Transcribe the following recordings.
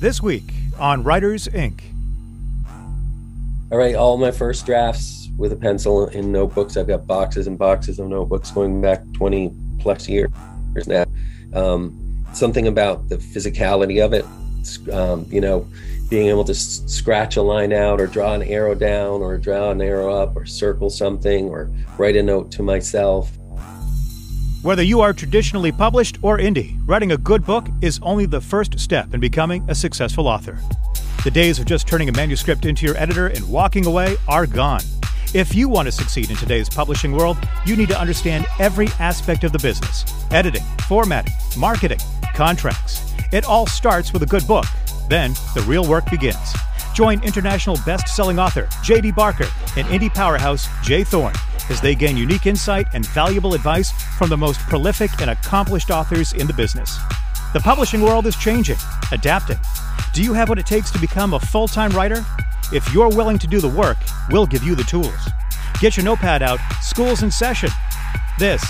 This week on Writers Inc. I write all my first drafts with a pencil in notebooks. I've got boxes and boxes of notebooks going back 20 plus years now. Something about the physicality of it, being able to scratch a line out or draw an arrow down or draw an arrow up or circle something or write a note to myself. Whether you are traditionally published or indie, writing a good book is only the first step in becoming a successful author. The days of just turning a manuscript into your editor and walking away are gone. If you want to succeed in today's publishing world, you need to understand every aspect of the business. Editing, formatting, marketing, contracts. It all starts with a good book. Then the real work begins. Join international best-selling author J.D. Barker and indie powerhouse Jay Thorne as they gain unique insight and valuable advice from the most prolific and accomplished authors in the business. The publishing world is changing, adapting. Do you have what it takes to become a full-time writer? If you're willing to do the work, we'll give you the tools. Get your notepad out. School's in session. This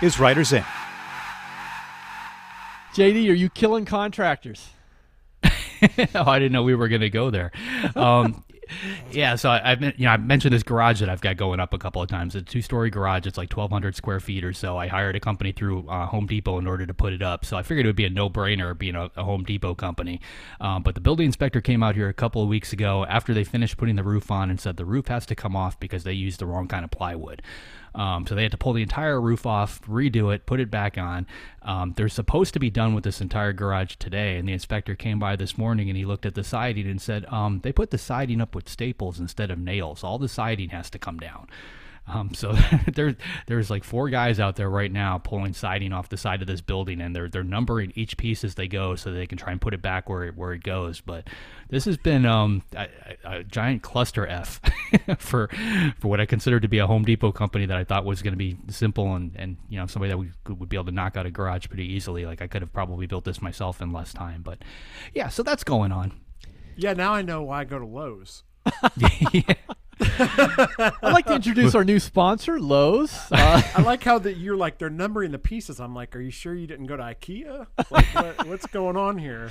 is Writers Inc. JD, are you killing contractors? Oh, I didn't know we were going to go there. Yeah, so I mentioned this garage that I've got going up a couple of times. It's a two-story garage. It's like 1,200 square feet or so. I hired a company through Home Depot in order to put it up. So I figured it would be a no-brainer being a Home Depot company. But the building inspector came out here a couple of weeks ago after they finished putting the roof on and said the roof has to come off because they used the wrong kind of plywood. So they had to pull the entire roof off, redo it, put it back on. They're supposed to be done with this entire garage today. And the inspector came by this morning and he looked at the siding and said, they put the siding up with staples instead of nails. All the siding has to come down. So there's like four guys out there right now pulling siding off the side of this building, and they're numbering each piece as they go so they can try and put it back where it goes. But this has been a giant cluster F for what I consider to be a Home Depot company that I thought was going to be simple and somebody that would be able to knock out a garage pretty easily. Like I could have probably built this myself in less time. But yeah, so that's going on. Yeah, now I know why I go to Lowe's. Yeah. I'd like to introduce our new sponsor, Lowe's. I like how that you're like, they're numbering the pieces. I'm like, are you sure you didn't go to Ikea? Like, what's going on here?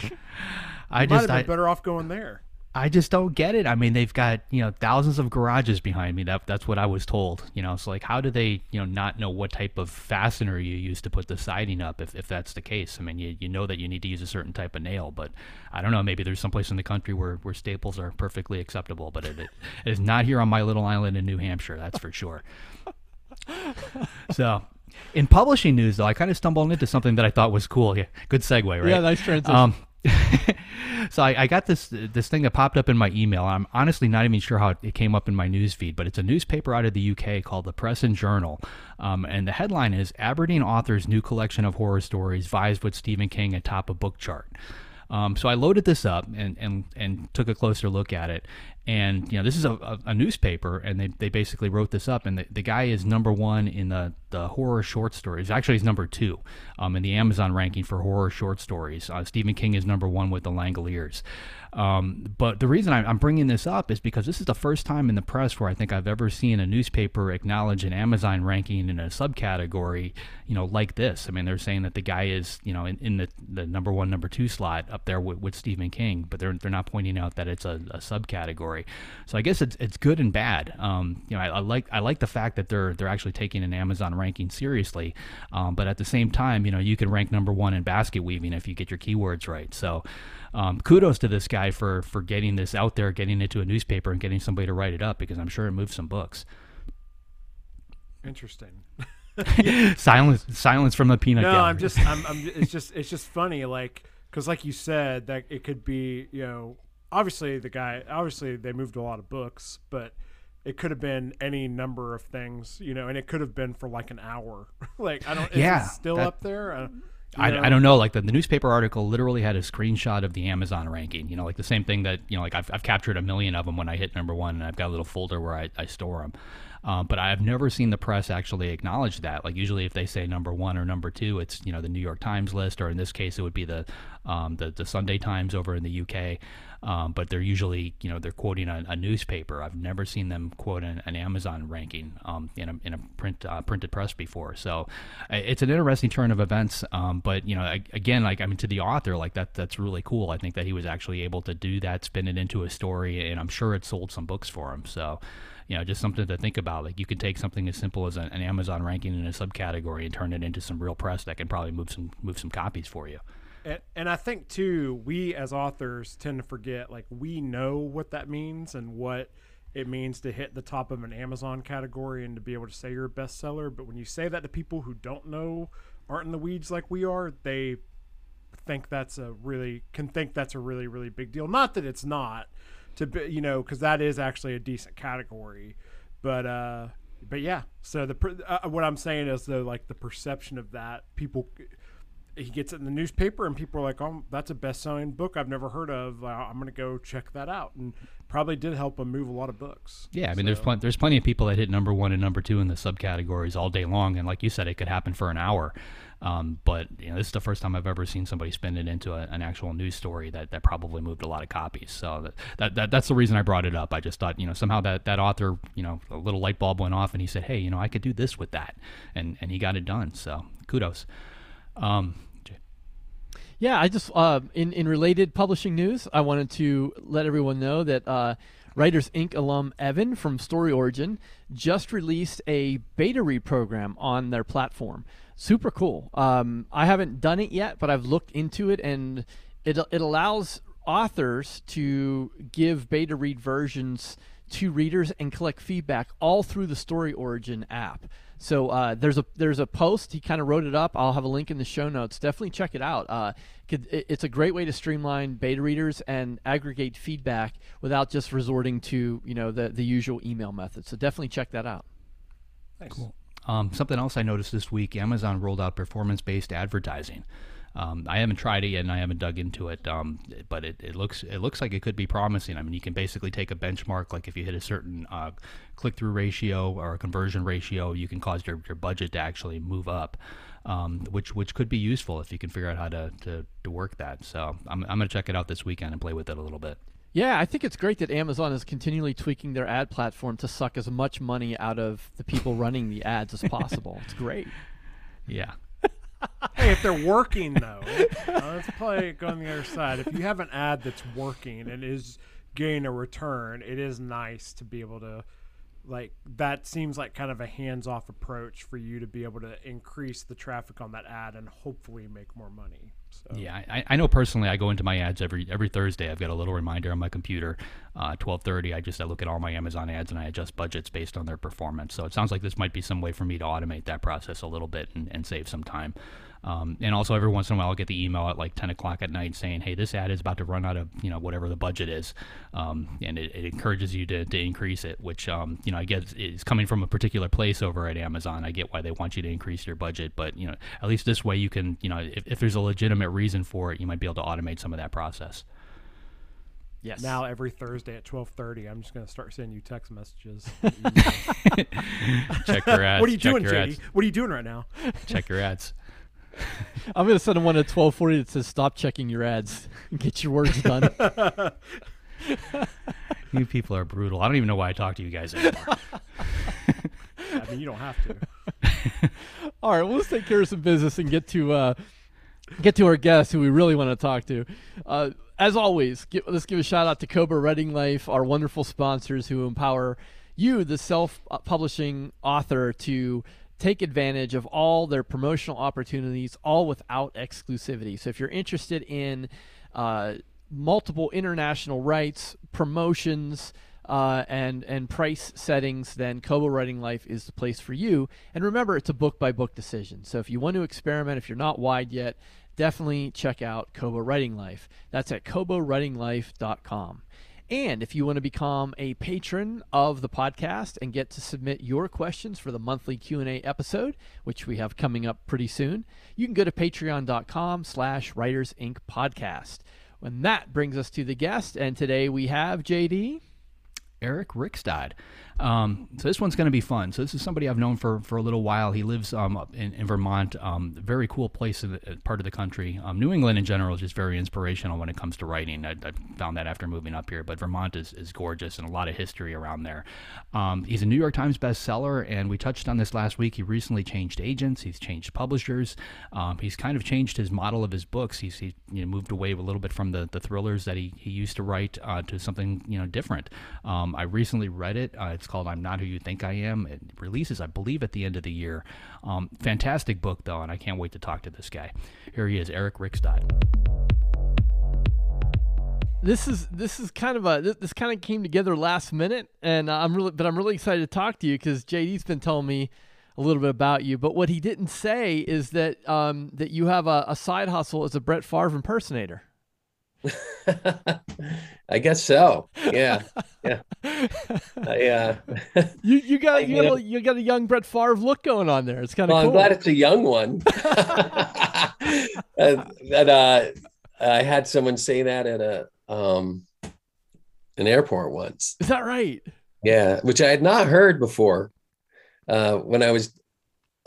I might have been better off going there. I just don't get it. I mean, they've got, thousands of garages behind me. That's what I was told. It's like, how do they, not know what type of fastener you use to put the siding up if that's the case? I mean, you know that you need to use a certain type of nail, but I don't know. Maybe there's someplace in the country where staples are perfectly acceptable, but it is not here on my little island in New Hampshire. That's for sure. So in publishing news, though, I kind of stumbled into something that I thought was cool. Yeah, good segue, right? Yeah, nice transition. So I got this thing that popped up in my email. I'm honestly not even sure how it came up in my news feed, but it's a newspaper out of the UK called The Press and Journal. And the headline is, Aberdeen author's new collection of horror stories vies with Stephen King atop a book chart. So I loaded this up and took a closer look at it. And, this is a newspaper, and they basically wrote this up. And the guy is number one in the horror short stories. Actually, he's number two in the Amazon ranking for horror short stories. Stephen King is number one with The Langoliers. But the reason I'm bringing this up is because this is the first time in the press where I think I've ever seen a newspaper acknowledge an Amazon ranking in a subcategory, like this. I mean, they're saying that the guy is, in the number one, number two slot up there with Stephen King, but they're not pointing out that it's a subcategory. So I guess it's good and bad. I like the fact that they're actually taking an Amazon ranking seriously, but at the same time, you can rank number one in basket weaving if you get your keywords right. So kudos to this guy for getting this out there, getting it to a newspaper, and getting somebody to write it up, because I'm sure it moved some books. Interesting. Silence from the peanut. No, gallery. It's just funny, like, because like you said, that it could be Obviously, they moved a lot of books, but it could have been any number of things, and it could have been for like an hour. Like, is it still up there? I don't know. Like the newspaper article literally had a screenshot of the Amazon ranking, like the same thing that, like I've captured a million of them when I hit number one, and I've got a little folder where I store them. But I've never seen the press actually acknowledge that. Like, usually if they say number one or number two, it's, you know, the New York Times list, or in this case, it would be the Sunday Times over in the UK. But they're usually, you know, they're quoting a newspaper. I've never seen them quote an Amazon ranking in a printed press before. So it's an interesting turn of events. But, you know, again, like, I mean, to the author, like, that's really cool. I think that he was actually able to do that, spin it into a story, and I'm sure it sold some books for him. So, you know, just something to think about. Like, you can take something as simple as an Amazon ranking in a subcategory and turn it into some real press that can probably move some copies for you. And I think, too, we as authors tend to forget, like, we know what that means and what it means to hit the top of an Amazon category and to be able to say you're a bestseller. But when you say that to people who don't know, aren't in the weeds like we are, they think that's a really, really big deal. Not that it's not, to be, you know, because that is actually a decent category. But yeah, so what I'm saying is, though, like, the perception of that, people – he gets it in the newspaper and people are like, oh, that's a best-selling book I've never heard of. I'm going to go check that out. And probably did help him move a lot of books. Yeah, I mean, so there's plenty of people that hit number one and number two in the subcategories all day long. And like you said, it could happen for an hour. But you know, this is the first time I've ever seen somebody spin it into an actual news story that probably moved a lot of copies. So that's the reason I brought it up. I just thought, you know, somehow that author, you know, a little light bulb went off and he said, hey, you know, I could do this with that. And he got it done. So kudos. Yeah, I just in related publishing news, I wanted to let everyone know that Writers Inc. alum Evan from Story Origin just released a beta read program on their platform. Super cool. I haven't done it yet, but I've looked into it, and it allows authors to give beta read versions to readers and collect feedback all through the Story Origin app. So there's a post. He kind of wrote it up. I'll have a link in the show notes. Definitely check it out. It's a great way to streamline beta readers and aggregate feedback without just resorting to, you know, the usual email method. So definitely check that out. Nice. Cool. Something else I noticed this week: Amazon rolled out performance-based advertising. I haven't tried it yet, and I haven't dug into it, but it looks like it could be promising. I mean, you can basically take a benchmark, like if you hit a certain click-through ratio or a conversion ratio, you can cause your budget to actually move up, which could be useful if you can figure out how to work that. So I'm going to check it out this weekend and play with it a little bit. Yeah, I think it's great that Amazon is continually tweaking their ad platform to suck as much money out of the people running the ads as possible. It's great. Yeah. Hey, if they're working, though, let's go on the other side. If you have an ad that's working and is getting a return, it is nice to be able to, like, that seems like kind of a hands-off approach for you to be able to increase the traffic on that ad and hopefully make more money. So. Yeah, I know personally I go into my ads every Thursday. I've got a little reminder on my computer, 12:30. I look at all my Amazon ads and I adjust budgets based on their performance. So it sounds like this might be some way for me to automate that process a little bit and save some time. And also every once in a while I'll get the email at like 10 o'clock at night saying, hey, this ad is about to run out of, you know, whatever the budget is. And it encourages you to increase it, which, you know, I guess is coming from a particular place over at Amazon. I get why they want you to increase your budget, but, you know, at least this way you can, you know, if there's a legitimate reason for it, you might be able to automate some of that process. Yes. Now every Thursday at 12:30, I'm just going to start sending you text messages. Check your ads. What are you doing, JD? What are you doing right now? Check your ads. I'm going to send him one at 12:40 that says, stop checking your ads and get your words done. You people are brutal. I don't even know why I talk to you guys anymore. I mean, you don't have to. All right, well, let's take care of some business and get to our guest who we really want to talk to. As always, let's give a shout out to Kobo Writing Life, our wonderful sponsors who empower you, the self-publishing author, to take advantage of all their promotional opportunities, all without exclusivity. So if you're interested in multiple international rights, promotions, and price settings, then Kobo Writing Life is the place for you. And remember, it's a book-by-book decision. So if you want to experiment, if you're not wide yet, definitely check out Kobo Writing Life. That's at KoboWritingLife.com. And if you want to become a patron of the podcast and get to submit your questions for the monthly Q&A episode, which we have coming up pretty soon, you can go to patreon.com/writersinc podcast. And that brings us to the guest. And today we have J.D. Eric Rickstad. So this one's going to be fun. So this is somebody I've known for a little while. He lives up in Vermont, a very cool place in the part of the country. New England in general is just very inspirational when it comes to writing. I found that after moving up here, but Vermont is gorgeous and a lot of history around there. He's a New York Times bestseller, and we touched on this last week. He recently changed agents. He's changed publishers. He's kind of changed his model of his books. He moved away a little bit from the thrillers that he used to write to something different. I recently read it. It's called I'm Not Who You Think I Am. It releases, I believe, at the end of the year. Fantastic book, though, and I can't wait to talk to this guy. Here he is, Eric Rickstad. This is kind of this kind of came together last minute, and I'm really excited to talk to you because JD's been telling me a little bit about you. But what he didn't say is that that you have a side hustle as a Brett Favre impersonator. I guess so. Yeah. You got a young Brett Favre look going on there. It's kind of cool. I'm glad it's a young one. I had someone say that at an airport once. Is that right? Yeah, which I had not heard before. When I was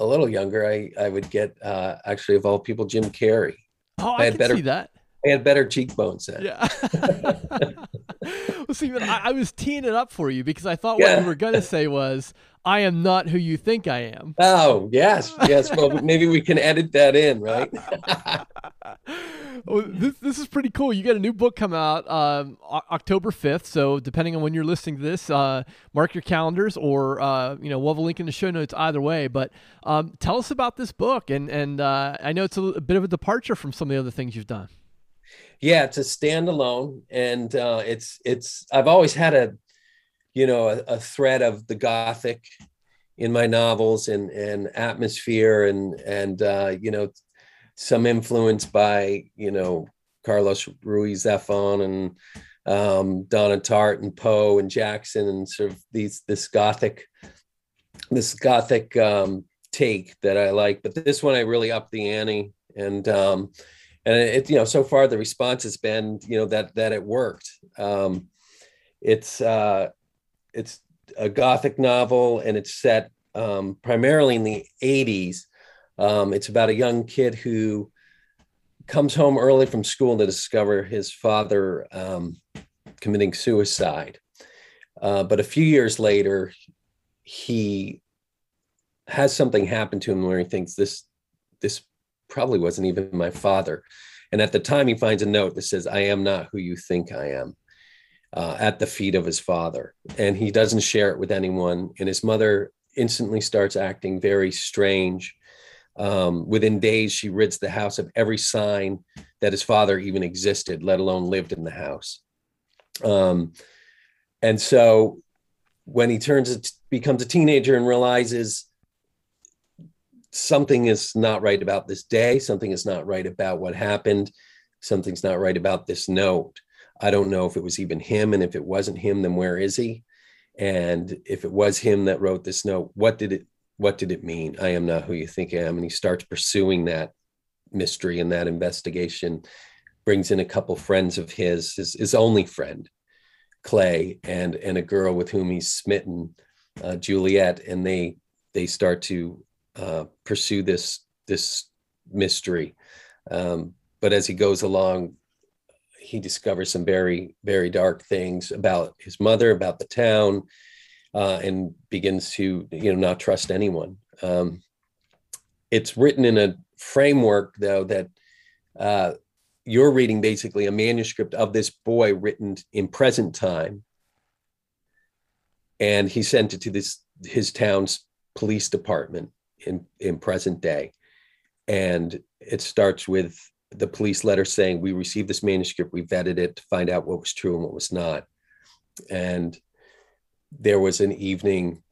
a little younger, I would get actually of all people, Jim Carrey. Oh, I can see that. I had better cheekbones then. Yeah. Well, Stephen, I was teeing it up for you because I thought what you were going to say was, I am not who you think I am. Oh, yes. Well, maybe we can edit that in, right? Well, this is pretty cool. You got a new book come out October 5th. So depending on when you're listening to this, mark your calendars or, we'll have a link in the show notes either way. But tell us about this book. And I know it's a bit of a departure from some of the other things you've done. Yeah, it's a standalone, and it's. I've always had a thread of the Gothic in my novels and atmosphere and some influence by Carlos Ruiz Zafon and Donna Tartt and Poe and Jackson and sort of this Gothic take that I like. But this one I really upped the ante . And it, so far the response has been, that it worked. It's a Gothic novel, and it's set primarily in the 80s. It's about a young kid who comes home early from school to discover his father committing suicide. But a few years later, he has something happen to him where he thinks this probably wasn't even my father. And at the time he finds a note that says, I am not who you think I am, at the feet of his father. And he doesn't share it with anyone. And his mother instantly starts acting very strange. Within days, she rids the house of every sign that his father even existed, let alone lived in the house. And so when he becomes a teenager and realizes something is not right about this day, something is not right about what happened, something's not right about this note. I don't know if it was even him, and if it wasn't him, then where is he? And if it was him that wrote this note, what did it mean? I am not who you think I am. And he starts pursuing that mystery and that investigation, brings in a couple friends of his only friend, Clay, and a girl with whom he's smitten, Juliet, and they start to pursue this mystery. But as he goes along, he discovers some very, very dark things about his mother, about the town, and begins to, not trust anyone. It's written in a framework, though, that you're reading basically a manuscript of this boy written in present time. And he sent it to his town's police department in present day. And it starts with the police letter saying, we received this manuscript, we vetted it to find out what was true and what was not. And there was an evening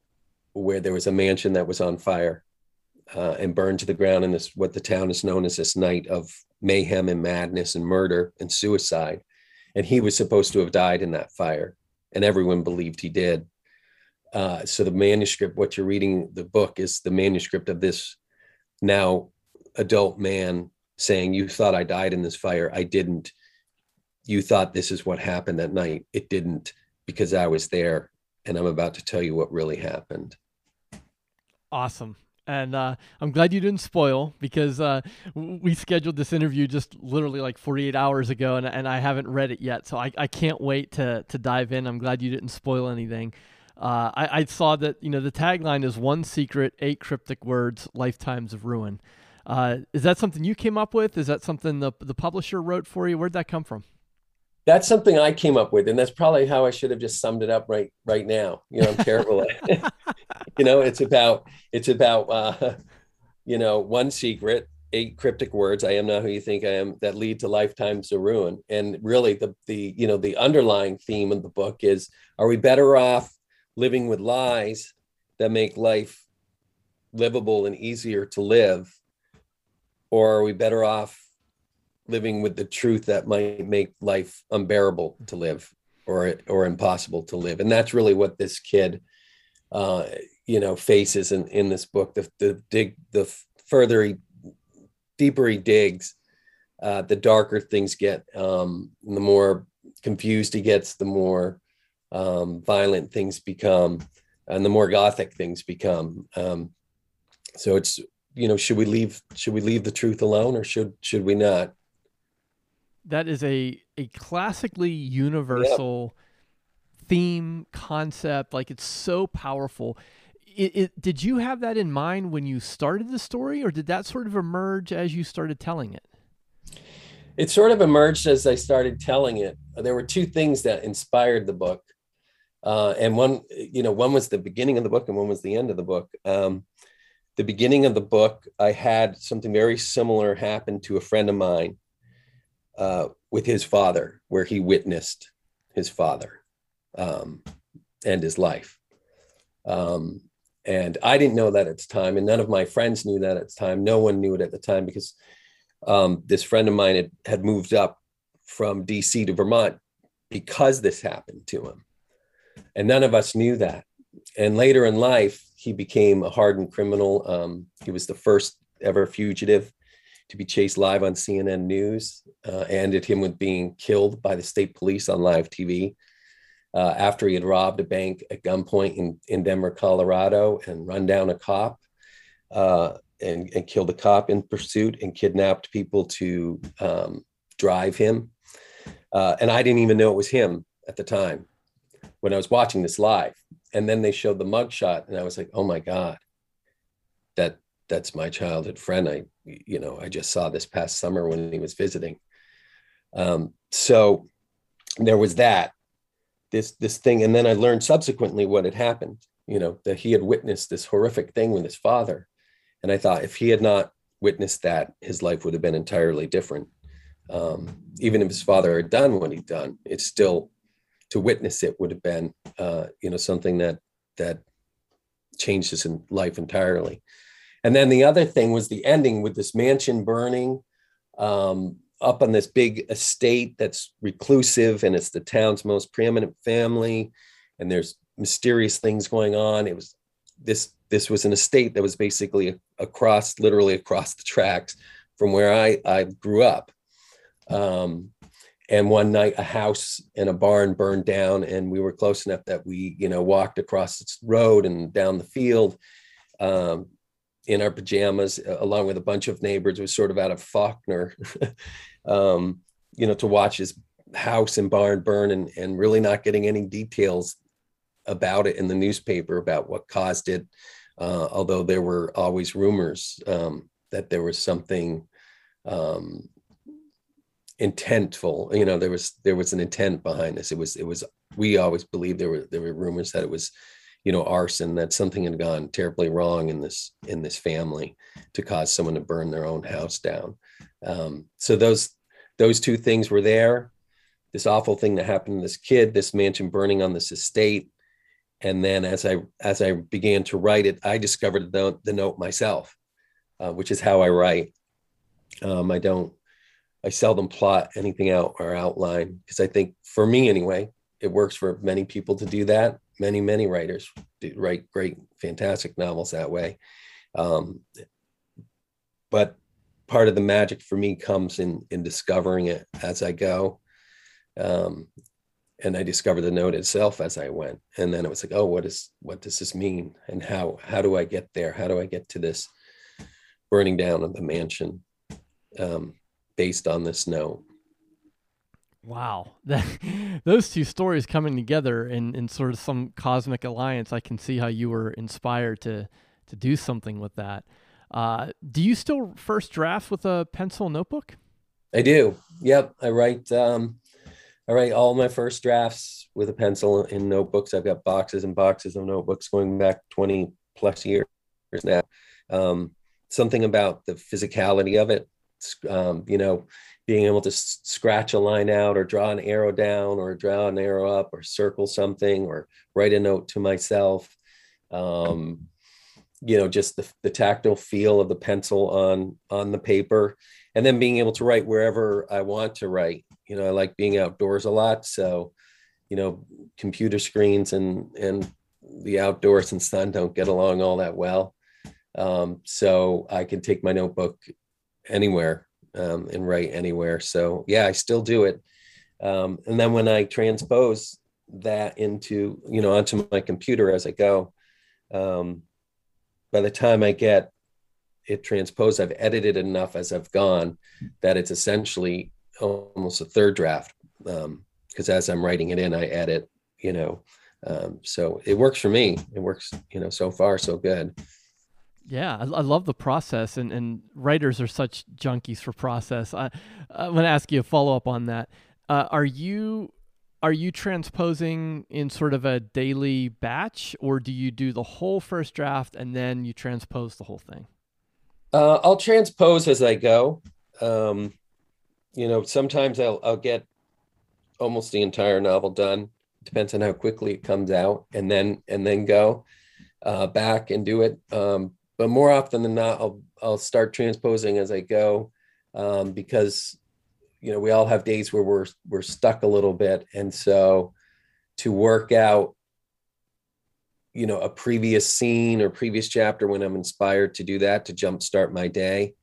where there was a mansion that was on fire and burned to the ground. And this, what the town is known as this night of mayhem and madness and murder and suicide. And he was supposed to have died in that fire, and everyone believed he did. So the manuscript, what you're reading, the book is the manuscript of this now adult man saying, you thought I died in this fire. I didn't. You thought this is what happened that night. It didn't, because I was there and I'm about to tell you what really happened. Awesome. And I'm glad you didn't spoil, because we scheduled this interview just literally like 48 hours ago, and I haven't read it yet. So I can't wait to dive in. I'm glad you didn't spoil anything. I saw that, you know, the tagline is "One secret, 8 cryptic words, lifetimes of ruin." Is that something you came up with? Is that something the publisher wrote for you? Where'd that come from? That's something I came up with, and that's probably how I should have just summed it up right now. You know, I'm terrible at it. You know, it's about you know, one secret, 8 cryptic words. I am not who you think I am. That lead to lifetimes of ruin. And really, the you know, the underlying theme of the book is: are we better off living with lies that make life livable and easier to live, or are we better off living with the truth that might make life unbearable to live, or impossible to live? And that's really what this kid, you know, faces in this book. The deeper he digs, the darker things get. The more confused he gets, the more violent things become, and the more gothic things become. So it's, you know, should we leave the truth alone, or should we not? That is a classically universal theme, concept. Like, it's so powerful. Did you have that in mind when you started the story, or did that sort of emerge as you started telling it? It sort of emerged as I started telling it. There were two things that inspired the book. And one was the beginning of the book and one was the end of the book. The beginning of the book, I had something very similar happen to a friend of mine. With his father, where he witnessed his father and his life. And I didn't know that at the time, and none of my friends knew that at the time. No one knew it at the time, because this friend of mine had moved up from DC to Vermont because this happened to him. And none of us knew that. And later in life, he became a hardened criminal. He was the first ever fugitive to be chased live on CNN News, ended him with being killed by the state police on live TV after he had robbed a bank at gunpoint in Denver, Colorado, and run down a cop and killed a cop in pursuit, and kidnapped people to drive him. And I didn't even know it was him at the time when I was watching this live. And then they showed the mugshot, and I was like, oh my God, that's my childhood friend. I just saw this past summer when he was visiting. So there was that, this thing. And then I learned subsequently what had happened, you know, that he had witnessed this horrific thing with his father. And I thought, if he had not witnessed that, his life would have been entirely different. Even if his father had done what he'd done, it's still, to witness it would have been, you know, something that changed his life entirely. And then the other thing was the ending with this mansion burning up on this big estate that's reclusive, and it's the town's most preeminent family, and there's mysterious things going on. It was this was an estate that was basically literally across the tracks from where I grew up. And one night a house and a barn burned down, and we were close enough that we, you know, walked across the road and down the field in our pajamas, along with a bunch of neighbors. It was sort of out of Faulkner, you know, to watch his house and barn burn, and really not getting any details about it in the newspaper about what caused it. Although there were always rumors that there was something intentful, you know, there was an intent behind this. It was we always believed there were rumors that it was, you know, arson, that something had gone terribly wrong in this family to cause someone to burn their own house down. So those two things were there: this awful thing that happened to this kid, this mansion burning on this estate. And then as I began to write it, I discovered the note myself, which is how I write. I seldom plot anything out or outline, because I think, for me anyway, it works for many people to do that. Many, many writers write great, fantastic novels that way. But part of the magic for me comes in discovering it as I go. And I discovered the note itself as I went. And then it was like, oh, what does this mean? And how do I get there? How do I get to this burning down of the mansion based on this note? Wow. Those two stories coming together in sort of some cosmic alliance, I can see how you were inspired to do something with that. Do you still first draft with a pencil notebook? I do. Yep. I write all my first drafts with a pencil in notebooks. I've got boxes and boxes of notebooks going back 20 plus years now. Something about the physicality of it, you know, being able to scratch a line out or draw an arrow down or draw an arrow up or circle something or write a note to myself. You know, just the tactile feel of the pencil on the paper, and then being able to write wherever I want to write. You know, I like being outdoors a lot. So, you know, computer screens and the outdoors and sun don't get along all that well. So I can take my notebook anywhere and write anywhere. So yeah, I still do it. And then when I transpose that into, you know, onto my computer as I go, by the time I get it transposed, I've edited enough as I've gone that it's essentially almost a third draft. Because as I'm writing it in, I edit, you know, so it works for me. It works, you know, so far, so good. Yeah, I love the process, and writers are such junkies for process. I'm going to ask you a follow-up on that. Are you transposing in sort of a daily batch, or do you do the whole first draft and then you transpose the whole thing? I'll transpose as I go. You know, sometimes I'll get almost the entire novel done. Depends on how quickly it comes out, and then go back and do it. But more often than not, I'll start transposing as I go, because, you know, we all have days where we're stuck a little bit. And so to work out, you know, a previous scene or previous chapter when I'm inspired to do that, to jumpstart my day,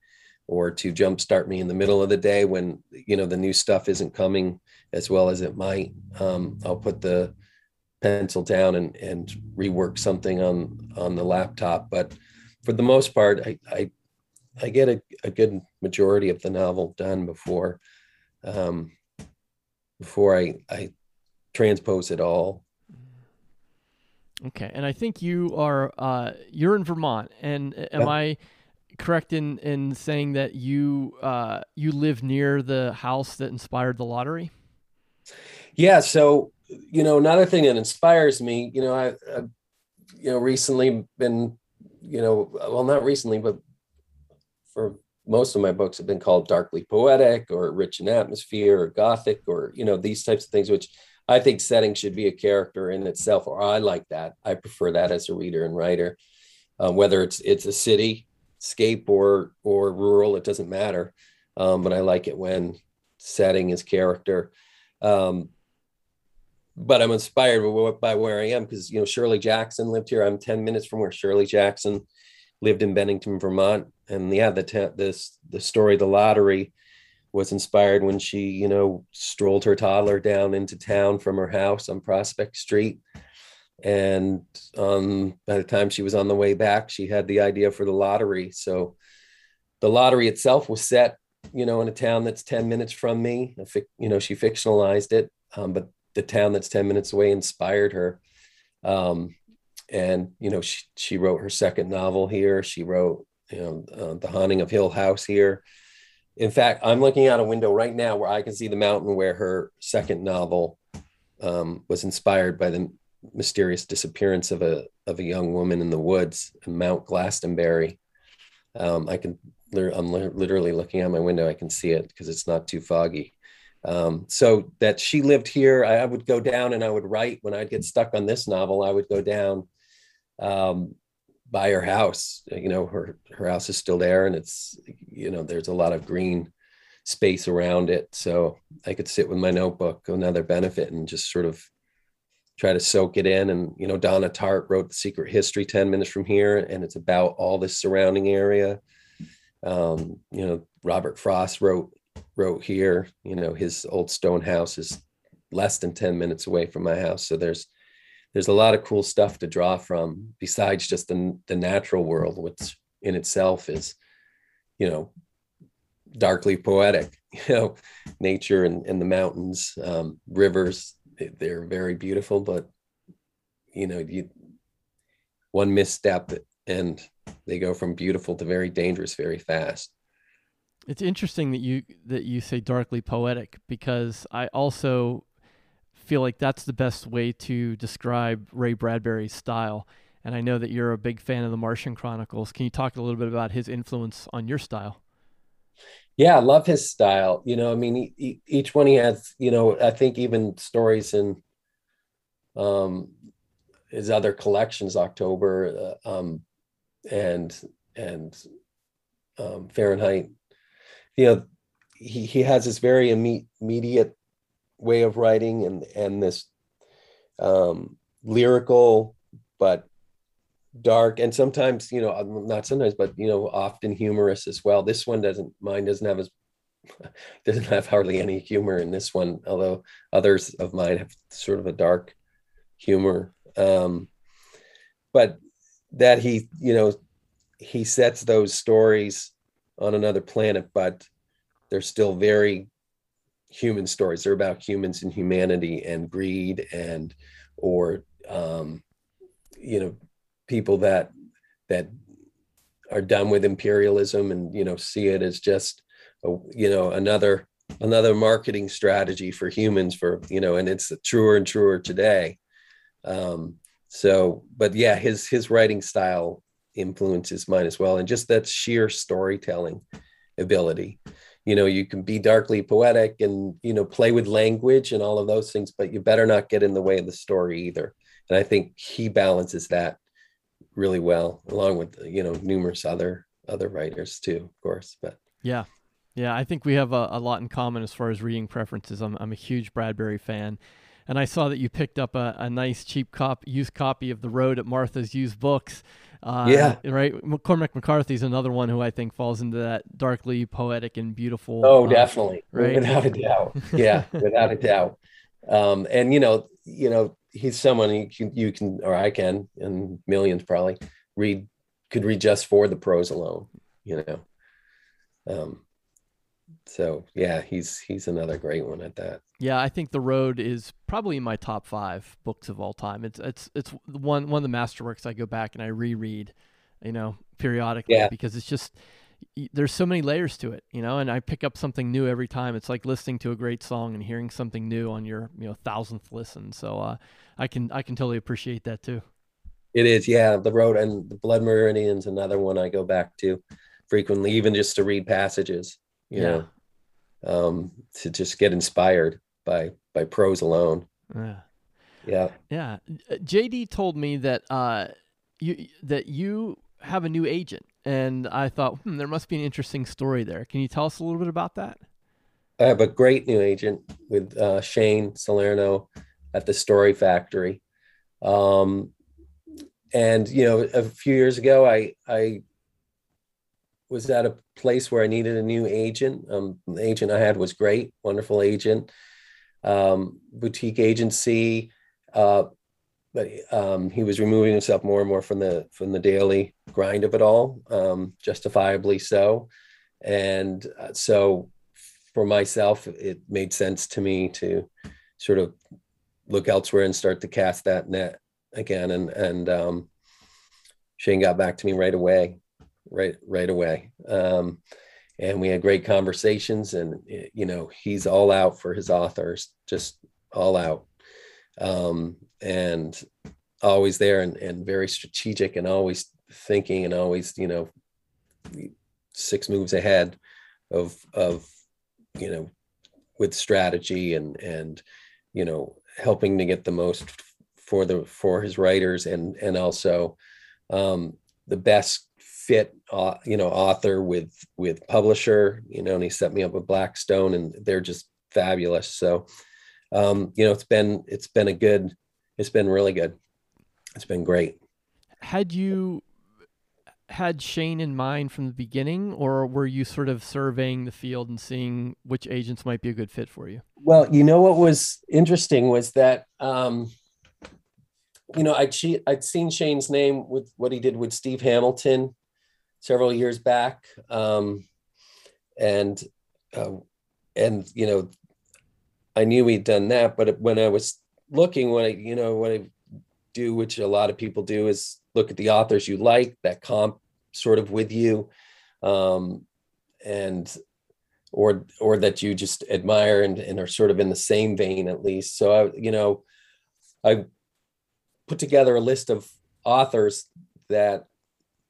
or to jumpstart me in the middle of the day when, you know, the new stuff isn't coming as well as it might, I'll put the pencil down and rework something on the laptop. But for the most part, I get a good majority of the novel done before I transpose it all. Okay. And I think you are, you're in Vermont, and am yeah. I correct in saying that you live near the house that inspired The Lottery? Yeah. So, you know, another thing that inspires me, you know, I've, you know, recently been, you know, well, not recently, but for most of my books have been called darkly poetic or rich in atmosphere or gothic, or, you know, these types of things, which I think setting should be a character in itself, or I like that. I prefer that as a reader and writer, whether it's a cityscape or rural, it doesn't matter. But I like it when setting is character. But I'm inspired by where I am, because, you know, Shirley Jackson lived here. I'm 10 minutes from where Shirley Jackson lived in Bennington, Vermont. And yeah, the story, The Lottery, was inspired when she, you know, strolled her toddler down into town from her house on Prospect Street. And by the time she was on the way back, she had the idea for The Lottery. So The Lottery itself was set, you know, in a town that's 10 minutes from me. You know, she fictionalized it, but the town that's 10 minutes away inspired her. And, you know, she wrote her second novel here. She wrote, you know, The Haunting of Hill House here. In fact, I'm looking out a window right now where I can see the mountain where her second novel was inspired by the mysterious disappearance of a young woman in the woods in Mount Glastonbury. I'm literally looking out my window. I can see it because it's not too foggy. So that she lived here, I would go down and I would write. When I'd get stuck on this novel, I would go down by her house. You know, her house is still there, and it's, you know, there's a lot of green space around it. So I could sit with my notebook, another benefit, and just sort of try to soak it in. And, you know, Donna Tartt wrote The Secret History 10 minutes from here, and it's about all this surrounding area. You know, Robert Frost wrote here, you know, his old stone house is less than 10 minutes away from my house. So there's a lot of cool stuff to draw from besides just the natural world, which in itself is, you know, darkly poetic, you know, nature and the mountains, rivers, they're very beautiful, but you know, one misstep and they go from beautiful to very dangerous, very fast. It's interesting that you say darkly poetic, because I also feel like that's the best way to describe Ray Bradbury's style. And I know that you're a big fan of the Martian Chronicles. Can you talk a little bit about his influence on your style? Yeah, I love his style. You know, I mean, each one he has, you know, I think even stories in his other collections, October and Fahrenheit, you know, he has this very immediate way of writing and this lyrical, but dark, and sometimes, you know, not sometimes, but, you know, often humorous as well. This one doesn't have hardly any humor in this one, although others of mine have sort of a dark humor. But that he, you know, he sets those stories on another planet, but they're still very human stories. They're about humans and humanity and greed or you know, people that are done with imperialism and, you know, see it as just, you know, another marketing strategy for humans for, you know, and it's truer and truer today. So, but yeah, his writing style influences mine as well. And just that sheer storytelling ability, you know, you can be darkly poetic and, you know, play with language and all of those things, but you better not get in the way of the story either. And I think he balances that really well, along with, you know, numerous other writers too, of course. But yeah, I think we have a lot in common as far as reading preferences. I'm a huge Bradbury fan, and I saw that you picked up a nice cheap used copy of The Road at Martha's Used Books. Yeah, right. Cormac McCarthy's another one who I think falls into that darkly poetic and beautiful. Oh, definitely, right? Without a doubt. Yeah, without a doubt. And you know. He's someone you can, or I can, and millions probably could read just for the prose alone, you know? So yeah, he's another great one at that. Yeah. I think The Road is probably in my top 5 books of all time. It's one of the masterworks I go back and I reread, you know, periodically, because it's just, there's so many layers to it, you know, and I pick up something new every time. It's like listening to a great song and hearing something new on your, you know, 1000th listen. So I can totally appreciate that too. It is. Yeah. The Road and the Blood Meridian's another one I go back to frequently, even just to read passages, you know, to just get inspired by prose alone. Yeah. Yeah. Yeah. JD told me that you have a new agent. And I thought, there must be an interesting story there. Can you tell us a little bit about that? I have a great new agent with Shane Salerno at the Story Factory. And, you know, a few years ago, I was at a place where I needed a new agent. The agent I had was great, wonderful agent, boutique agency. But he was removing himself more and more from the daily grind of it all, justifiably so. And so for myself, it made sense to me to sort of look elsewhere and start to cast that net again. And Shane got back to me right away. And we had great conversations, and, you know, he's all out for his authors, just all out. And always there and very strategic and always thinking and always, you know, 6 moves ahead of, you know, with strategy and, you know, helping to get the most for his writers and also, the best fit, you know, author with publisher, you know, and he set me up with Blackstone, and they're just fabulous. So, you know, it's been really good. It's been great. Had you had Shane in mind from the beginning, or were you sort of surveying the field and seeing which agents might be a good fit for you? Well, you know, what was interesting was that, you know, I'd seen Shane's name with what he did with Steve Hamilton several years back. And, you know, I knew he'd done that, but when I was looking, what I do, which a lot of people do, is look at the authors you like, that comp sort of with you, or that you just admire and are sort of in the same vein, at least. So I put together a list of authors that,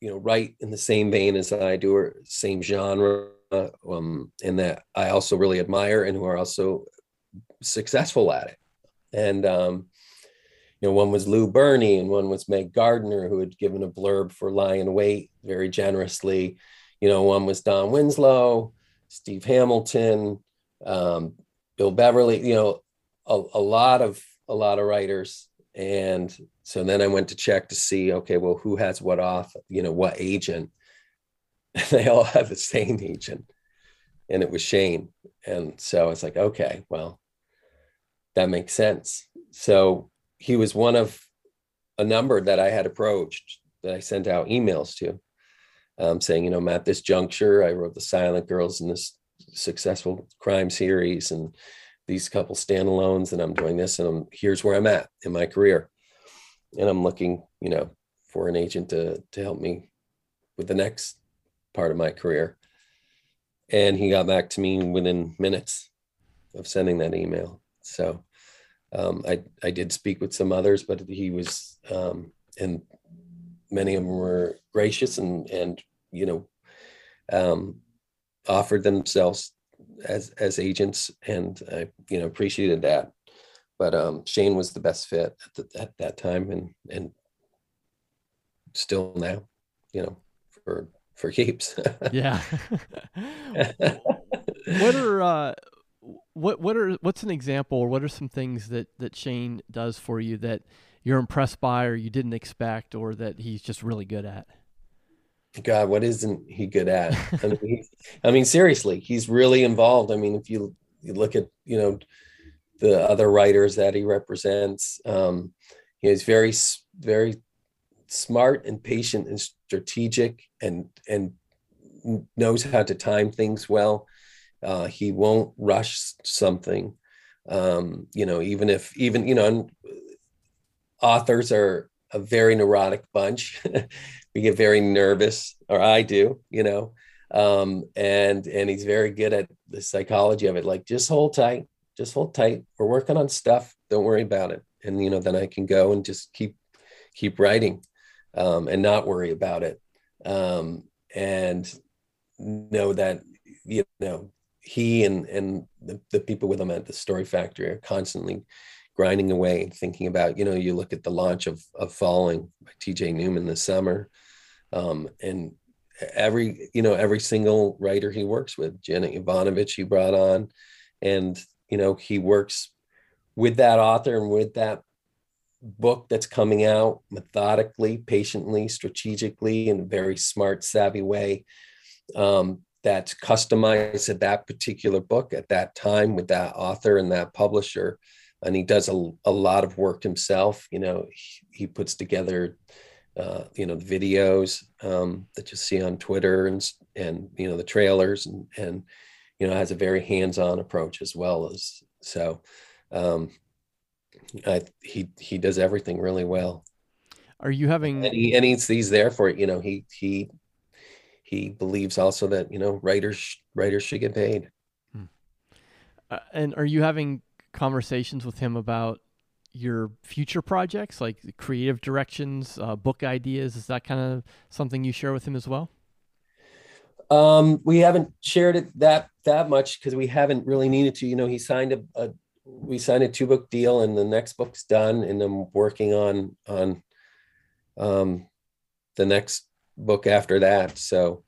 you know, write in the same vein as I do, or same genre, and that I also really admire and who are also successful at it. And, you know, one was Lou Burney and one was Meg Gardner, who had given a blurb for Lie in Wait very generously. You know, one was Don Winslow, Steve Hamilton, Bill Beverly, you know, a lot of writers. And so then I went to check to see, okay, well, who has what author, you know, what agent? They all have the same agent, and it was Shane. And so it's like, okay, well, that makes sense. So he was one of a number that I had approached, that I sent out emails to, saying, you know, I'm at this juncture. I wrote The Silent Girls in this successful crime series and these couple standalones, and I'm doing this, and here's where I'm at in my career. And I'm looking, you know, for an agent to help me with the next part of my career. And he got back to me within minutes of sending that email. So I did speak with some others, but he was, and many of them were gracious and you know, offered themselves as agents, and I, you know, appreciated that. But Shane was the best fit at that time, and still now, you know, for keeps. Yeah. What's an example, or what are some things that Shane does for you that you're impressed by, or you didn't expect, or that he's just really good at? God, what isn't he good at? I mean, seriously, he's really involved. I mean, if you look at, you know, the other writers that he represents, he is very, very smart and patient and strategic, and knows how to time things well. He won't rush something, you know, even, you know, authors are a very neurotic bunch. We get very nervous, or I do, you know, and he's very good at the psychology of it. Like, just hold tight. We're working on stuff. Don't worry about it. And, you know, then I can go and just keep writing, and not worry about it. And know that, you know, he and the people with him at the Story Factory are constantly grinding away and thinking about, you know, you look at the launch of Falling by T.J. Newman this summer, and every single writer he works with, Janet Ivanovich he brought on, and, you know, he works with that author and with that book that's coming out methodically, patiently, strategically, in a very smart, savvy way. That's customized at that particular book at that time with that author and that publisher. And he does a lot of work himself. You know, he puts together, you know, videos that you see on Twitter and you know, the trailers and, you know, has a very hands-on approach as well. As so he does everything really well. Are you having... And he's there for it. You know, he believes also that, you know, writers should get paid. And are you having conversations with him about your future projects, like creative directions, book ideas? Is that kind of something you share with him as well? We haven't shared it that much because we haven't really needed to. You know, he signed we signed a 2-book deal, and the next book's done, and I'm working on the next book after that. So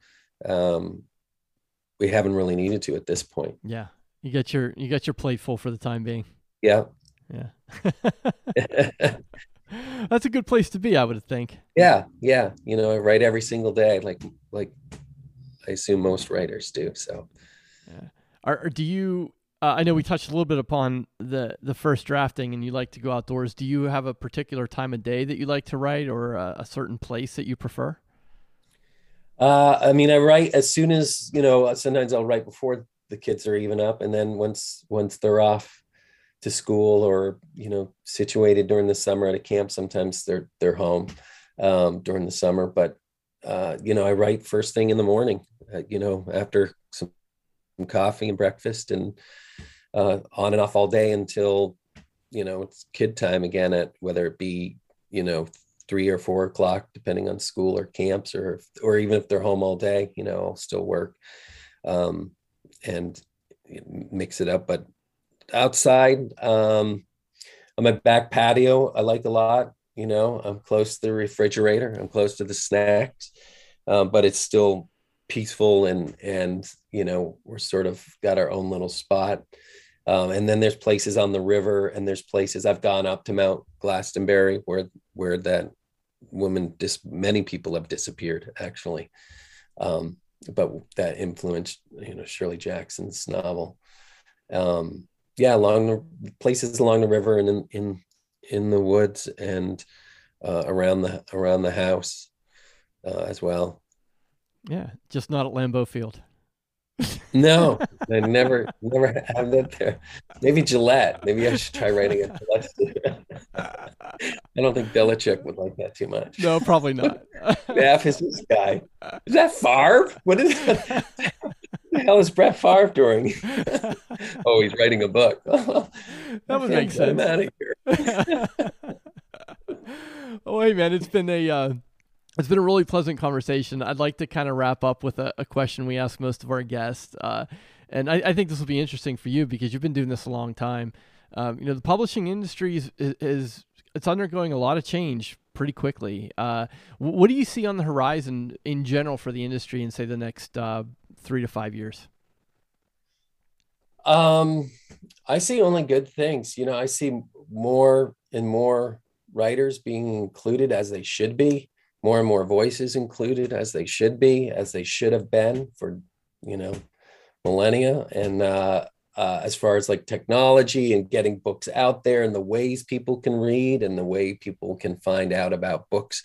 we haven't really needed to at this point. Yeah. You got your plate full for the time being. Yeah. Yeah. That's a good place to be, I would think. Yeah. You know, I write every single day, like I assume most writers do. So, yeah. Do you? I know we touched a little bit upon the first drafting, and you like to go outdoors. Do you have a particular time of day that you like to write, or a certain place that you prefer? I mean, I write as soon as, you know, sometimes I'll write before the kids are even up. And then once they're off to school, or, you know, situated during the summer at a camp, sometimes they're home during the summer. But, you know, I write first thing in the morning, you know, after some coffee and breakfast, and on and off all day until, you know, it's kid time again, at whether it be, you know, 3 or 4 o'clock, depending on school or camps, or even if they're home all day, you know, I'll still work and mix it up. But outside on my back patio, I like a lot, you know, I'm close to the refrigerator, I'm close to the snacks, but it's still peaceful, and, you know, we're sort of got our own little spot. And then there's places on the river, and there's places I've gone up to Mount Glastonbury where that woman, many people have disappeared actually. But that influenced, you know, Shirley Jackson's novel. Yeah. Places along the river, and in the woods, and around the house as well. Yeah. Just not at Lambeau Field. No, I never have that there. Maybe Gillette. Maybe I should try writing at Gillette. I don't think Belichick would like that too much. No, probably not. Maff is this guy. Is that Favre? What is that? What the hell is Brett Favre doing? Oh, he's writing a book. That would make sense. I'm out of here. Oh, hey man, it's been a really pleasant conversation. I'd like to kind of wrap up with a question we ask most of our guests. And I think this will be interesting for you because you've been doing this a long time. You know, the publishing industry is it's undergoing a lot of change pretty quickly. What do you see on the horizon in general for the industry in, say, the next 3 to 5 years? I see only good things. You know, I see more and more writers being included as they should be. More and more voices included as they should be, as they should have been for, you know, millennia. And as far as like technology and getting books out there, and the ways people can read, and the way people can find out about books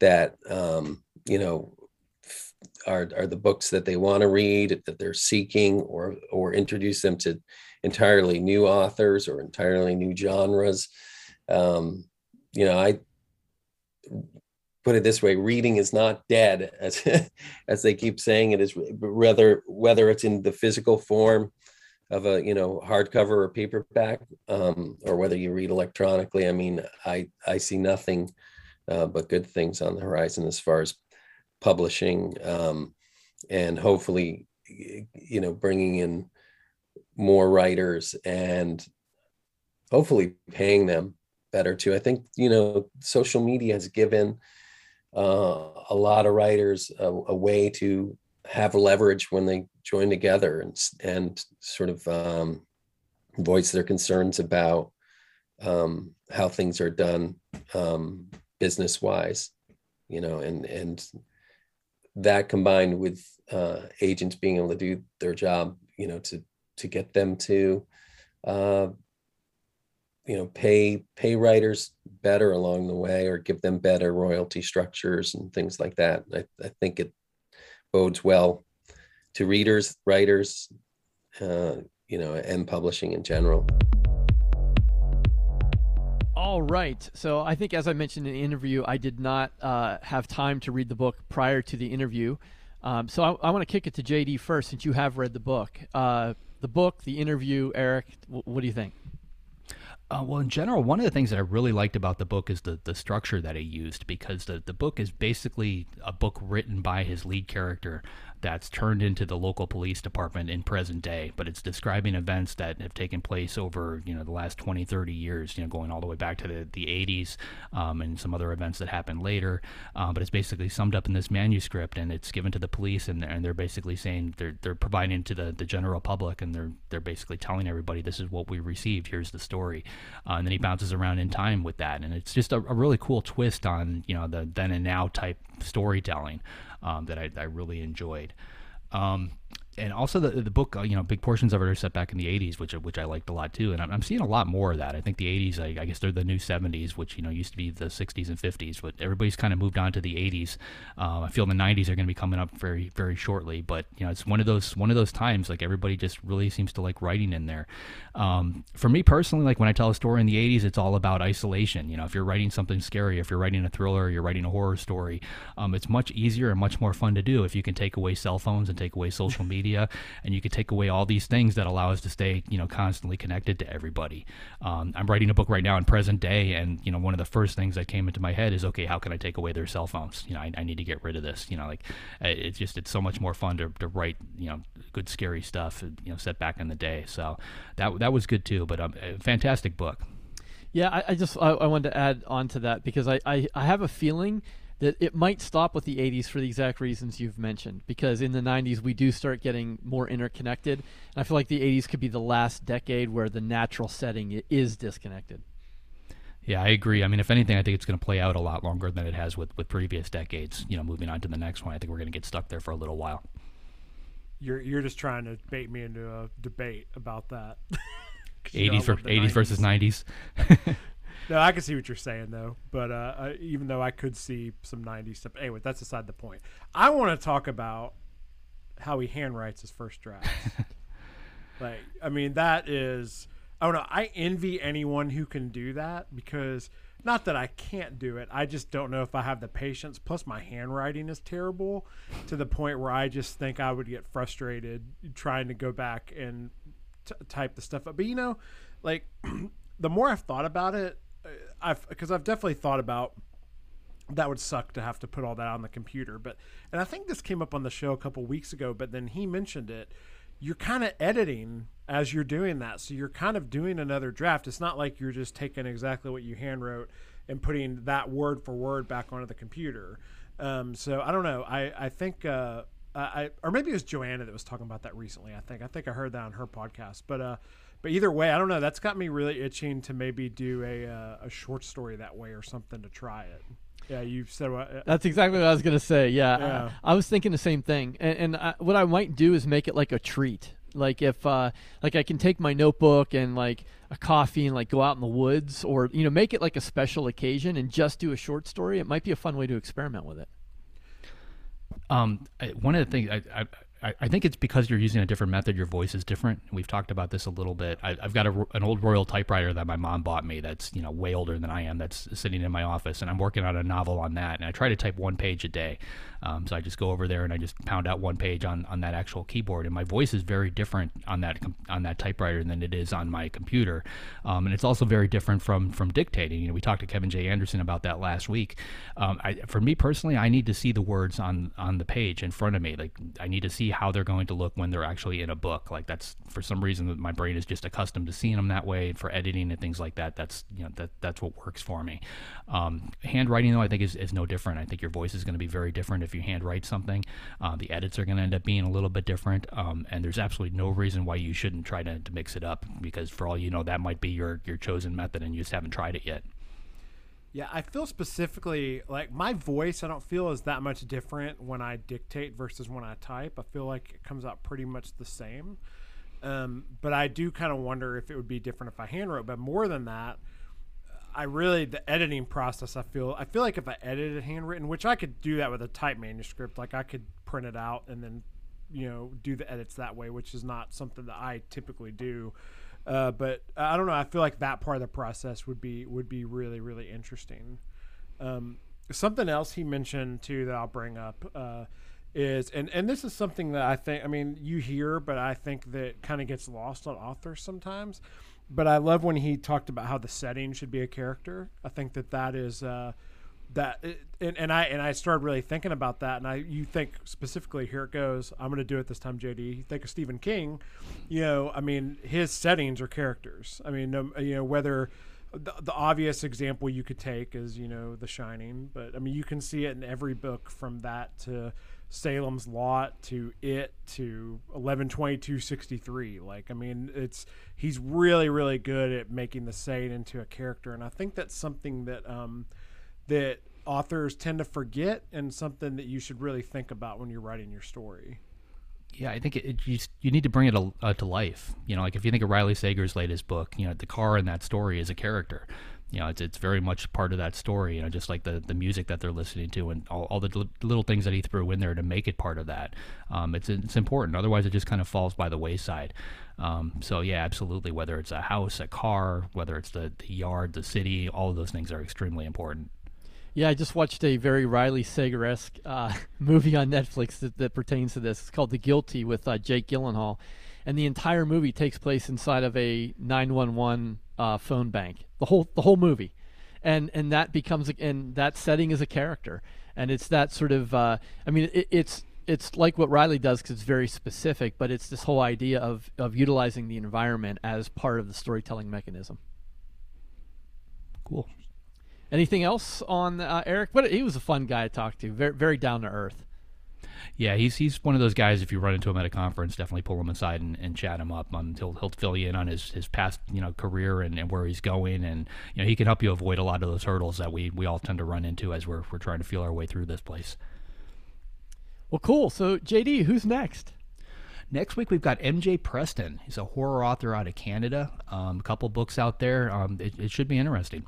that, you know, are the books that they want to read, that they're seeking, or introduce them to entirely new authors or entirely new genres. You know, I put it this way, reading is not dead, as they keep saying it is, whether it's in the physical form of a, you know, hardcover or paperback, or whether you read electronically. I mean, I see nothing but good things on the horizon as far as publishing, and hopefully, you know, bringing in more writers and hopefully paying them better too. I think, you know, social media has given a lot of writers a way to have leverage when they join together and sort of voice their concerns about how things are done business wise, you know, and that combined with agents being able to do their job, you know, to get them to you know, pay writers better along the way, or give them better royalty structures and things like that. I think it bodes well to readers, writers, you know, and publishing in general. All right. So I think, as I mentioned in the interview, I did not have time to read the book prior to the interview. So I want to kick it to JD first, since you have read the book. The book, the interview, Eric, what do you think? Well, in general, one of the things that I really liked about the book is the structure that he used, because the book is basically a book written by his lead character, that's turned into the local police department in present day, but it's describing events that have taken place over, you know, the last 20, 30 years, you know, going all the way back to the 80s and some other events that happened later. But it's basically summed up in this manuscript, and it's given to the police, and they're basically saying they're providing it to the general public, and they're basically telling everybody, this is what we received, here's the story. And then he bounces around in time with that, and it's just a really cool twist on, you know, the then and now type storytelling that I really enjoyed. And also the book, you know, big portions of it are set back in the 80s, which I liked a lot too. And I'm seeing a lot more of that. I think the 80s, I guess they're the new 70s, which, you know, used to be the 60s and 50s, but everybody's kind of moved on to the 80s. I feel the 90s are going to be coming up very, very shortly, but you know, it's one of those times, like everybody just really seems to like writing in there. For me personally, like when I tell a story in the 80s, it's all about isolation. You know, if you're writing something scary, if you're writing a thriller, you're writing a horror story, it's much easier and much more fun to do if you can take away cell phones and take away social media. And you could take away all these things that allow us to stay, you know, constantly connected to everybody. I'm writing a book right now in present day, and you know, one of the first things that came into my head is, okay, how can I take away their cell phones? You know, I need to get rid of this. You know, like it's so much more fun to write, you know, good scary stuff, you know, set back in the day. So that was good too. But a fantastic book. Yeah, I wanted to add on to that because I have a feeling that it might stop with the 80s for the exact reasons you've mentioned, because in the 90s we do start getting more interconnected, and I feel like the 80s could be the last decade where the natural setting is disconnected. Yeah, I agree. I mean, if anything, I think it's going to play out a lot longer than it has with previous decades. You know, moving on to the next one, I think we're going to get stuck there for a little while. You're just trying to bait me into a debate about that. 80s versus 90s. No, I can see what you're saying, though. But even though I could see some 90s stuff. Anyway, that's aside the point. I want to talk about how he handwrites his first drafts. Like, I mean, that is – I don't know. I envy anyone who can do that, because not that I can't do it. I just don't know if I have the patience. Plus, my handwriting is terrible to the point where I just think I would get frustrated trying to go back and type the stuff up. But, you know, like the more I've thought about it, I've definitely thought about that would suck to have to put all that on the computer, and I think this came up on the show a couple weeks ago, but then he mentioned it. You're kind of editing as you're doing that, so you're kind of doing another draft. It's not like you're just taking exactly what you hand wrote and putting that word for word back onto the computer. So I don't know. I think or maybe it was Joanna that was talking about that recently. I think I heard that on her podcast, but either way, I don't know. That's got me really itching to maybe do a short story that way or something to try it. Yeah, you've said that's exactly what I was going to say. Yeah. I was thinking the same thing. And what I might do is make it like a treat. Like if like I can take my notebook and like a coffee and like go out in the woods, or, you know, make it like a special occasion and just do a short story. It might be a fun way to experiment with it. One of the things I think it's because you're using a different method. Your voice is different. We've talked about this a little bit. I've got an old Royal typewriter that my mom bought me that's, you know, way older than I am, that's sitting in my office, and I'm working on a novel on that, and I try to type one page a day. So I just go over there and I just pound out one page on that actual keyboard, and my voice is very different on that typewriter than it is on my computer. And it's also very different from dictating. You know, we talked to Kevin J. Anderson about that last week. For me personally, I need to see the words on the page in front of me. Like, I need to see how they're going to look when they're actually in a book. Like, that's, for some reason, my brain is just accustomed to seeing them that way. For editing and things like that, that's, you know, that's what works for me. Handwriting, though, I think is no different. I think your voice is going to be very different if you handwrite something. The edits are going to end up being a little bit different, and there's absolutely no reason why you shouldn't try to mix it up, because for all you know, that might be your chosen method and you just haven't tried it yet. Yeah, I feel specifically like my voice, I don't feel is that much different when I dictate versus when I type. I feel like it comes out pretty much the same. But I do kind of wonder if it would be different if I handwrote. But more than that, the editing process, I feel like if I edited handwritten, which I could do that with a type manuscript, like I could print it out and then, you know, do the edits that way, which is not something that I typically do. But I don't know. I feel like that part of the process would be really, really interesting. Something else he mentioned too that I'll bring up is, and this is something that I think, I mean, you hear, but I think that kind of gets lost on authors sometimes. But I love when he talked about how the setting should be a character. I think that is that, and I started really thinking about that. And you think specifically, here it goes, I'm going to do it this time, JD. You think of Stephen King, you know, I mean, his settings are characters. I mean, you know, whether the obvious example you could take is, you know, The Shining, but I mean, you can see it in every book, from that to Salem's Lot to It to 11/22/63. Like, I mean, he's really, really good at making the setting into a character. And I think that's something that, that authors tend to forget, and something that you should really think about when you're writing your story. Yeah, I think you need to bring it to life. You know, like if you think of Riley Sager's latest book, you know, the car in that story is a character. You know, it's very much part of that story. You know, just like the music that they're listening to, and all the little things that he threw in there to make it part of that. It's important. Otherwise, it just kind of falls by the wayside. So yeah, absolutely. Whether it's a house, a car, whether it's the yard, the city, all of those things are extremely important. Yeah, I just watched a very Riley Sager-esque movie on Netflix that pertains to this. It's called The Guilty, with Jake Gyllenhaal. And the entire movie takes place inside of a 911 phone bank, the whole movie. And that becomes, and that setting is a character. And it's that sort of, I mean, it's like what Riley does, because it's very specific, but it's this whole idea of utilizing the environment as part of the storytelling mechanism. Cool. Anything else on Eric? He was a fun guy to talk to, very, very down to earth. Yeah, he's one of those guys, if you run into him at a conference, definitely pull him aside and chat him up. He'll fill you in on his past, you know, career and where he's going, and you know, he can help you avoid a lot of those hurdles that we all tend to run into as we're trying to feel our way through this place. Well, cool. So, JD, who's next? Next week, we've got MJ Preston. He's a horror author out of Canada. A couple books out there. It should be interesting.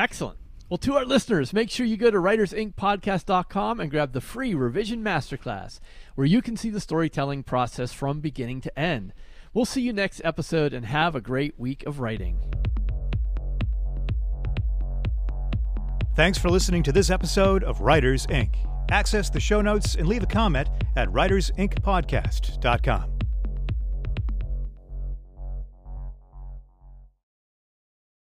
Excellent. Well, to our listeners, make sure you go to writersincpodcast.com and grab the free Revision Masterclass, where you can see the storytelling process from beginning to end. We'll see you next episode, and have a great week of writing. Thanks for listening to this episode of Writers, Inc. Access the show notes and leave a comment at writersincpodcast.com.